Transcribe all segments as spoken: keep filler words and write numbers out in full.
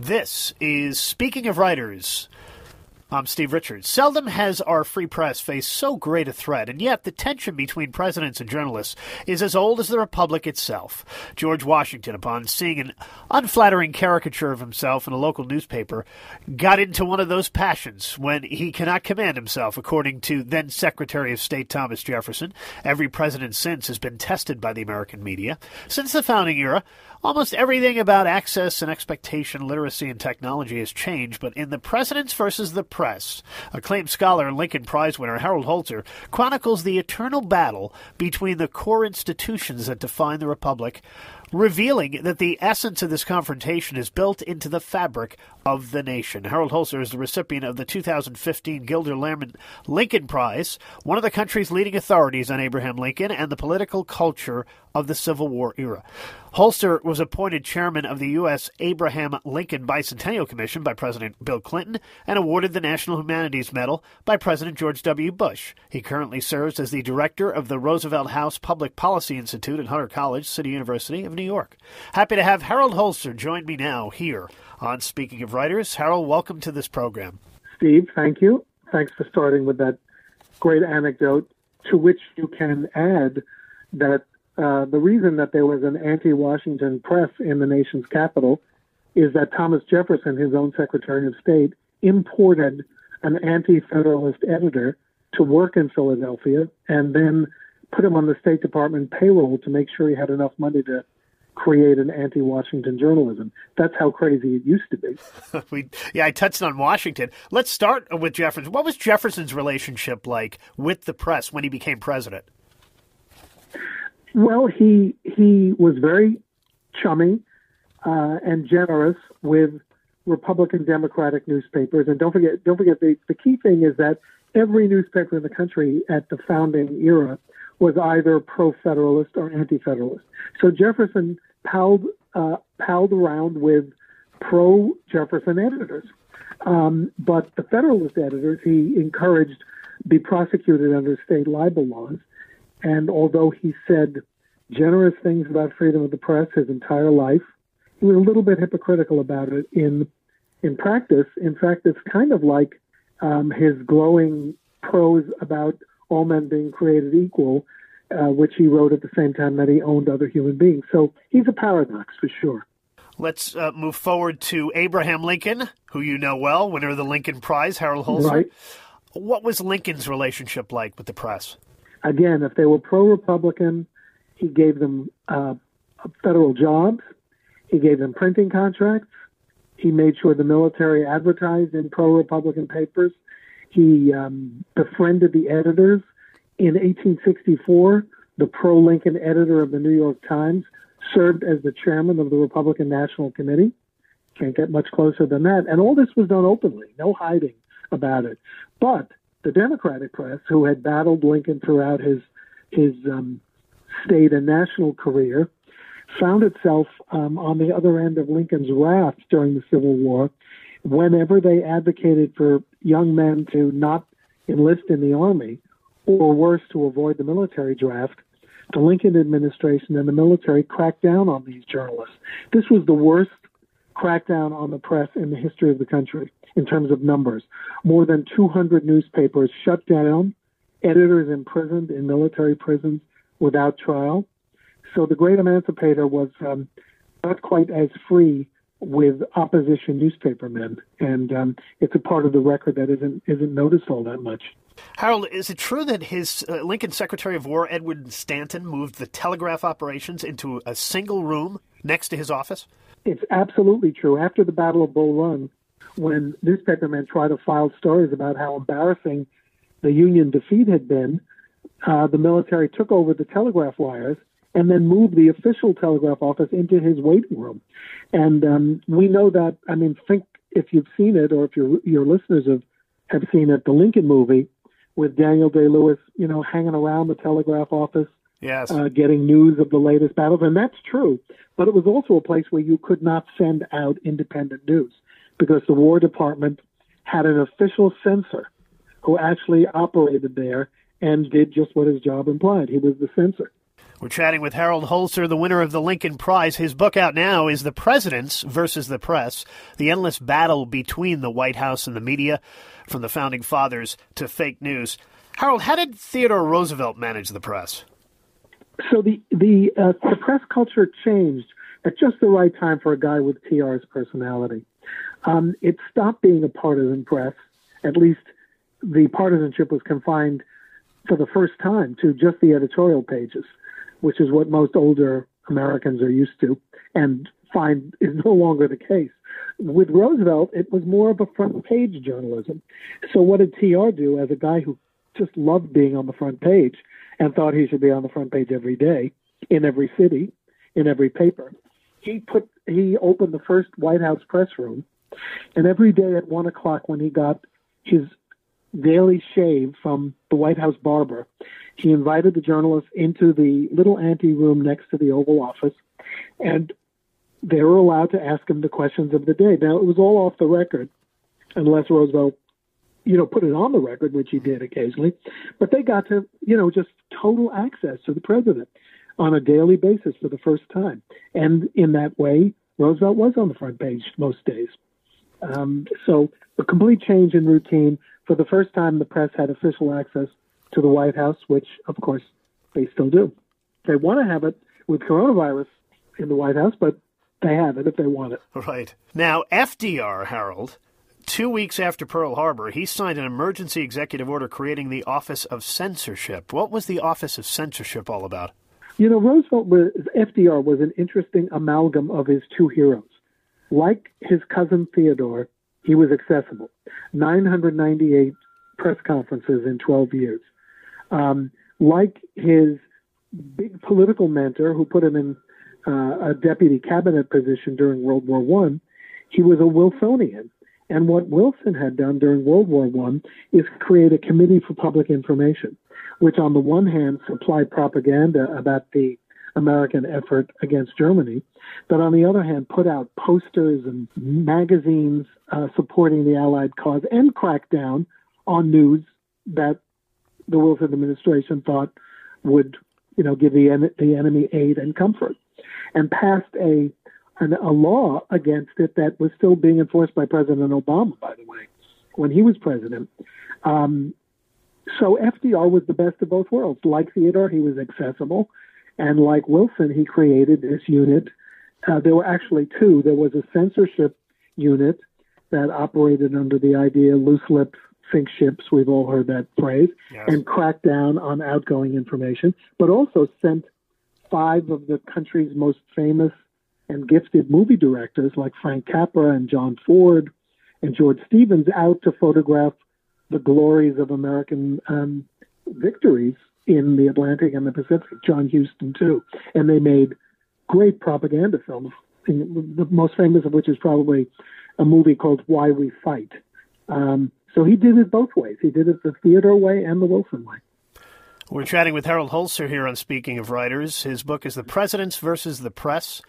This is Speaking of Writers. I'm Steve Richards. Seldom has our free press faced so great a threat, and yet the tension between presidents and journalists is as old as the Republic itself. George Washington, upon seeing an unflattering caricature of himself in a local newspaper, got into one of those passions when he cannot command himself, according to then-Secretary of State Thomas Jefferson. Every president since has been tested by the American media. Since the founding era, almost everything about access and expectation, literacy, and technology has changed, but in The Presidents Versus the Press, acclaimed scholar and Lincoln Prize winner Harold Holzer chronicles the eternal battle between the core institutions that define the Republic, revealing that the essence of this confrontation is built into the fabric of the nation. Harold Holzer is the recipient of the two thousand fifteen Gilder Lehrman Lincoln Prize, one of the country's leading authorities on Abraham Lincoln and the political culture of the Civil War era. Holzer was appointed chairman of the U S Abraham Lincoln Bicentennial Commission by President Bill Clinton and awarded the National Humanities Medal by President George W. Bush. He currently serves as the director of the Roosevelt House Public Policy Institute at Hunter College, City University of New York. Happy to have Harold Holzer join me now here on Speaking of Writers. Harold, welcome to this program. Steve, thank you. Thanks for starting with that great anecdote, to which you can add that Uh, the reason that there was an anti-Washington press in the nation's capital is that Thomas Jefferson, his own Secretary of State, imported an anti-Federalist editor to work in Philadelphia and then put him on the State Department payroll to make sure he had enough money to create an anti-Washington journalism. That's how crazy it used to be. we, yeah, I touched on Washington. Let's start with Jefferson. What was Jefferson's relationship like with the press when he became president? Well, he he was very chummy uh, and generous with Republican Democratic newspapers, and don't forget don't forget the, the key thing is that every newspaper in the country at the founding era was either pro-Federalist or anti-Federalist. So Jefferson palled uh, palled around with pro-Jefferson editors, um, but the Federalist editors he encouraged be prosecuted under state libel laws. And although he said generous things about freedom of the press his entire life, he was a little bit hypocritical about it in in practice. In fact, it's kind of like um, his glowing prose about all men being created equal, uh, which he wrote at the same time that he owned other human beings. So he's a paradox for sure. Let's uh, move forward to Abraham Lincoln, who you know well, winner of the Lincoln Prize, Harold Holzer. Right. What was Lincoln's relationship like with the press? Again, if they were pro-Republican, he gave them uh, federal jobs. He gave them printing contracts. He made sure the military advertised in pro-Republican papers. He um, befriended the editors. In eighteen sixty-four, the pro-Lincoln editor of the New York Times served as the chairman of the Republican National Committee. Can't get much closer than that. And all this was done openly, no hiding about it. But the Democratic press, who had battled Lincoln throughout his his um, state and national career, found itself um, on the other end of Lincoln's wrath during the Civil War. Whenever they advocated for young men to not enlist in the army, or worse, to avoid the military draft, the Lincoln administration and the military cracked down on these journalists. This was the worst crackdown on the press in the history of the country in terms of numbers. More than two hundred newspapers shut down, editors imprisoned in military prisons without trial. So the great emancipator was um, not quite as free with opposition newspapermen, and um, it's a part of the record that isn't isn't noticed all that much. Harold, is it true that his uh, Lincoln Secretary of War Edward Stanton moved the telegraph operations into a single room next to his office? It's absolutely true. After the Battle of Bull Run, when newspapermen tried to file stories about how embarrassing the Union defeat had been, uh, the military took over the telegraph wires and then moved the official telegraph office into his waiting room. And um, we know that, I mean, think if you've seen it, or if your your listeners have, have seen it, the Lincoln movie with Daniel Day-Lewis, you know, hanging around the telegraph office. Yes. Uh, getting news of the latest battles. And that's true. But it was also a place where you could not send out independent news because the War Department had an official censor who actually operated there and did just what his job implied. He was the censor. We're chatting with Harold Holzer, the winner of the Lincoln Prize. His book out now is The Presidents Versus the Press: The Endless Battle Between the White House and the Media, from the Founding Fathers to Fake News. Harold, how did Theodore Roosevelt manage the press? So the the, uh, the press culture changed at just the right time for a guy with T R's personality. Um, it stopped being a partisan press. At least the partisanship was confined for the first time to just the editorial pages, which is what most older Americans are used to and find is no longer the case. With Roosevelt, it was more of a front-page journalism. So what did T R do as a guy who just loved being on the front page and thought he should be on the front page every day, in every city, in every paper? He put he opened the first White House press room, and every day at one o'clock when he got his daily shave from the White House barber, he invited the journalists into the little ante room next to the Oval Office, and they were allowed to ask him the questions of the day. Now, it was all off the record, unless Roosevelt, you know, put it on the record, which he did occasionally. But they got to, you know, just total access to the president on a daily basis for the first time. And in that way, Roosevelt was on the front page most days. Um, so a complete change in routine. For the first time, the press had official access to the White House, which, of course, they still do. They want to have it with coronavirus in the White House, but they have it if they want it. Right. Now, F D R, Harold, two weeks after Pearl Harbor, he signed an emergency executive order creating the Office of Censorship. What was the Office of Censorship all about? You know, Roosevelt was, F D R was an interesting amalgam of his two heroes. Like his cousin Theodore, he was accessible. nine hundred ninety-eight press conferences in twelve years. Um, like his big political mentor who put him in uh, a deputy cabinet position during World War One, he was a Wilsonian. And what Wilson had done during World War One is create a committee for public information, which on the one hand supplied propaganda about the American effort against Germany, but on the other hand put out posters and magazines uh, supporting the Allied cause and cracked down on news that the Wilson administration thought would, you know, give the, en- the enemy aid and comfort, and passed a And a law against it that was still being enforced by President Obama, by the way, when he was president. Um, so F D R was the best of both worlds. Like Theodore, he was accessible. And like Wilson, he created this unit. Uh, there were actually two. There was a censorship unit that operated under the idea loose lips sink ships. We've all heard that phrase. Yes. And cracked down on outgoing information, but also sent five of the country's most famous and gifted movie directors like Frank Capra and John Ford and George Stevens out to photograph the glories of American um, victories in the Atlantic and the Pacific, John Huston too. And they made great propaganda films, the most famous of which is probably a movie called Why We Fight. Um, so he did it both ways. He did it the Theodore way and the Wilson way. We're chatting with Harold Holzer here on Speaking of Writers. His book is The Presidents Versus the Press: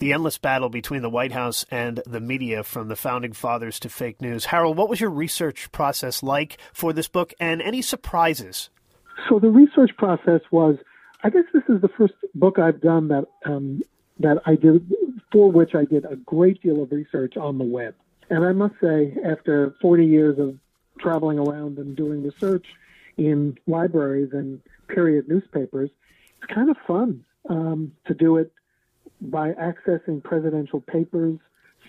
The Endless Battle Between the White House and the Media, from the Founding Fathers to Fake News. Harold, what was your research process like for this book, and any surprises? So the research process was, I guess this is the first book I've done that um, that I did, for which I did a great deal of research on the web. And I must say, after forty years of traveling around and doing research in libraries and period newspapers, it's kind of fun um, to do it by accessing presidential papers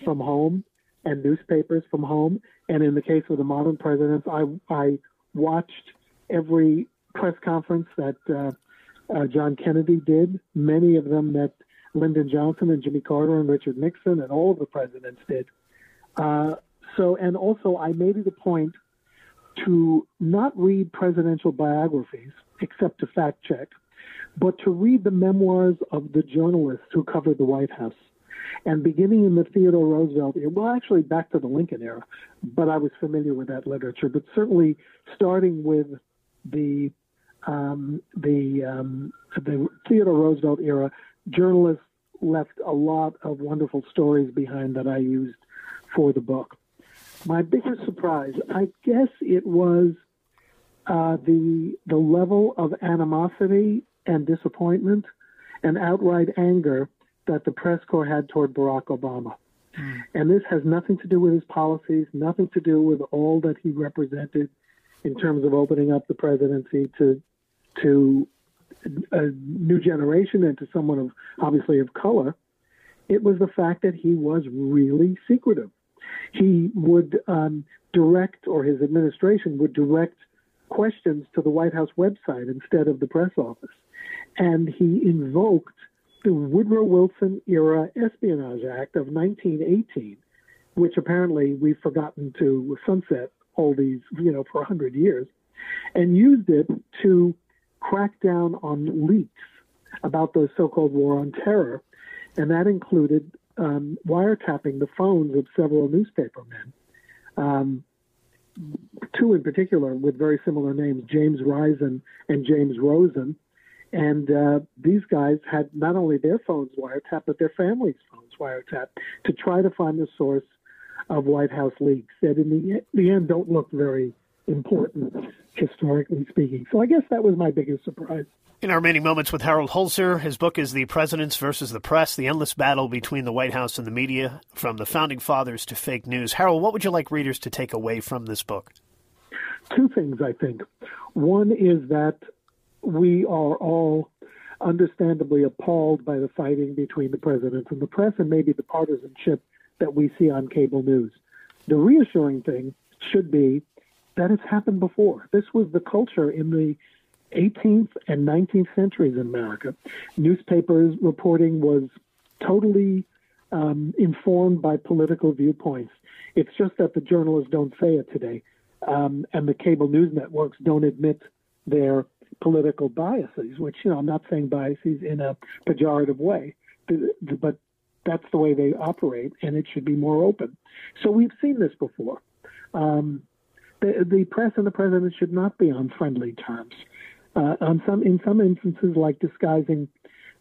from home and newspapers from home. And in the case of the modern presidents, I, I watched every press conference that uh, uh, John Kennedy did, many of them that Lyndon Johnson and Jimmy Carter and Richard Nixon and all of the presidents did. Uh, so, and also I made it a point to not read presidential biographies, except to fact check, but to read the memoirs of the journalists who covered the White House. And beginning in the Theodore Roosevelt, well, actually back to the Lincoln era, but I was familiar with that literature, but certainly starting with the um, the, um, the Theodore Roosevelt era, journalists left a lot of wonderful stories behind that I used for the book. My biggest surprise, I guess it was uh, the the level of animosity and disappointment and outright anger that the press corps had toward Barack Obama. Mm. And this has nothing to do with his policies, nothing to do with all that he represented in terms of opening up the presidency to to a new generation and to someone of obviously of color. It was the fact that he was really secretive. He would um, direct, or his administration would direct questions to the White House website instead of the press office. And he invoked the Woodrow Wilson-era Espionage Act of nineteen eighteen, which apparently we've forgotten to sunset all these, you know, for one hundred years, and used it to crack down on leaks about the so-called war on terror. And that included um, wiretapping the phones of several newspapermen, um, two in particular with very similar names, James Risen and James Rosen. And uh, these guys had not only their phones wiretapped, but their families' phones wiretapped to try to find the source of White House leaks that in the, the end don't look very important, historically speaking. So I guess that was my biggest surprise. In our many moments with Harold Holzer, his book is The Presidents Versus the Press, The Endless Battle Between the White House and the Media, From the Founding Fathers to Fake News. Harold, what would you like readers to take away from this book? Two things, I think. One is that we are all understandably appalled by the fighting between the presidents and the press, and maybe the partisanship that we see on cable news. The reassuring thing should be that it's happened before. This was the culture in the eighteenth and nineteenth centuries in America. Newspapers reporting was totally um, informed by political viewpoints. It's just that the journalists don't say it today, um, and the cable news networks don't admit their political biases, which, you know, I'm not saying biases in a pejorative way, but that's the way they operate, and it should be more open. So we've seen this before. Um, the, the press and the president should not be on friendly terms. Uh, on some, in some instances, like disguising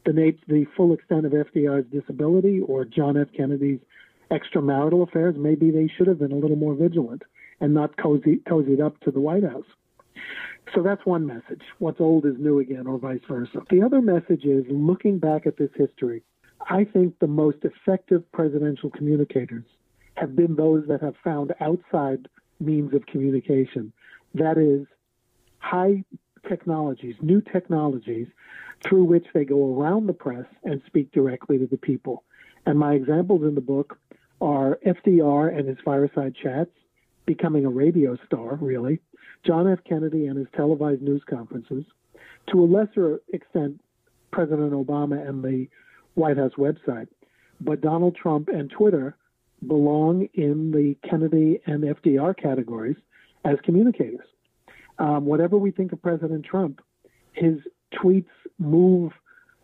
the, nat- the full extent of F D R's disability or John F. Kennedy's extramarital affairs, maybe they should have been a little more vigilant and not cozy, cozied up to the White House. So that's one message. What's old is new again, or vice versa. The other message is, looking back at this history, I think the most effective presidential communicators have been those that have found outside means of communication. That is, high technologies, new technologies through which they go around the press and speak directly to the people. And my examples in the book are F D R and his fireside chats, becoming a radio star, really, John F. Kennedy and his televised news conferences, to a lesser extent, President Obama and the White House website. But Donald Trump and Twitter belong in the Kennedy and F D R categories as communicators. Um, whatever we think of President Trump, his tweets move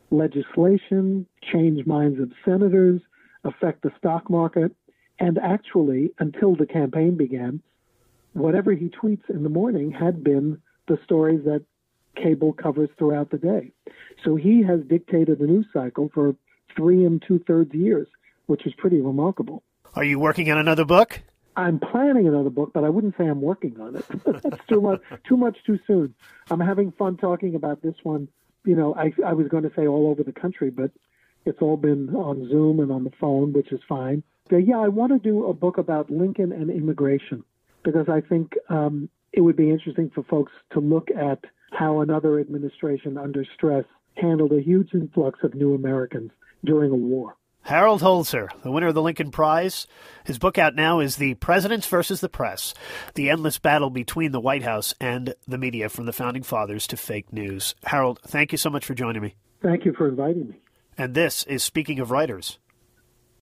legislation, change minds of senators, affect the stock market, and actually, until the campaign began, whatever he tweets in the morning had been the stories that cable covers throughout the day. So he has dictated the news cycle for three and two-thirds years, which is pretty remarkable. Are you working on another book? I'm planning another book, but I wouldn't say I'm working on it. That's too much, too much too soon. I'm having fun talking about this one. You know, I, I was going to say all over the country, but it's all been on Zoom and on the phone, which is fine. So, yeah, I want to do a book about Lincoln and immigration, because I think um, it would be interesting for folks to look at how another administration under stress handled a huge influx of new Americans during a war. Harold Holzer, the winner of the Lincoln Prize. His book out now is The Presidents Versus the Press, The Endless Battle Between the White House and the Media, From the Founding Fathers to Fake News. Harold, thank you so much for joining me. Thank you for inviting me. And this is Speaking of Writers.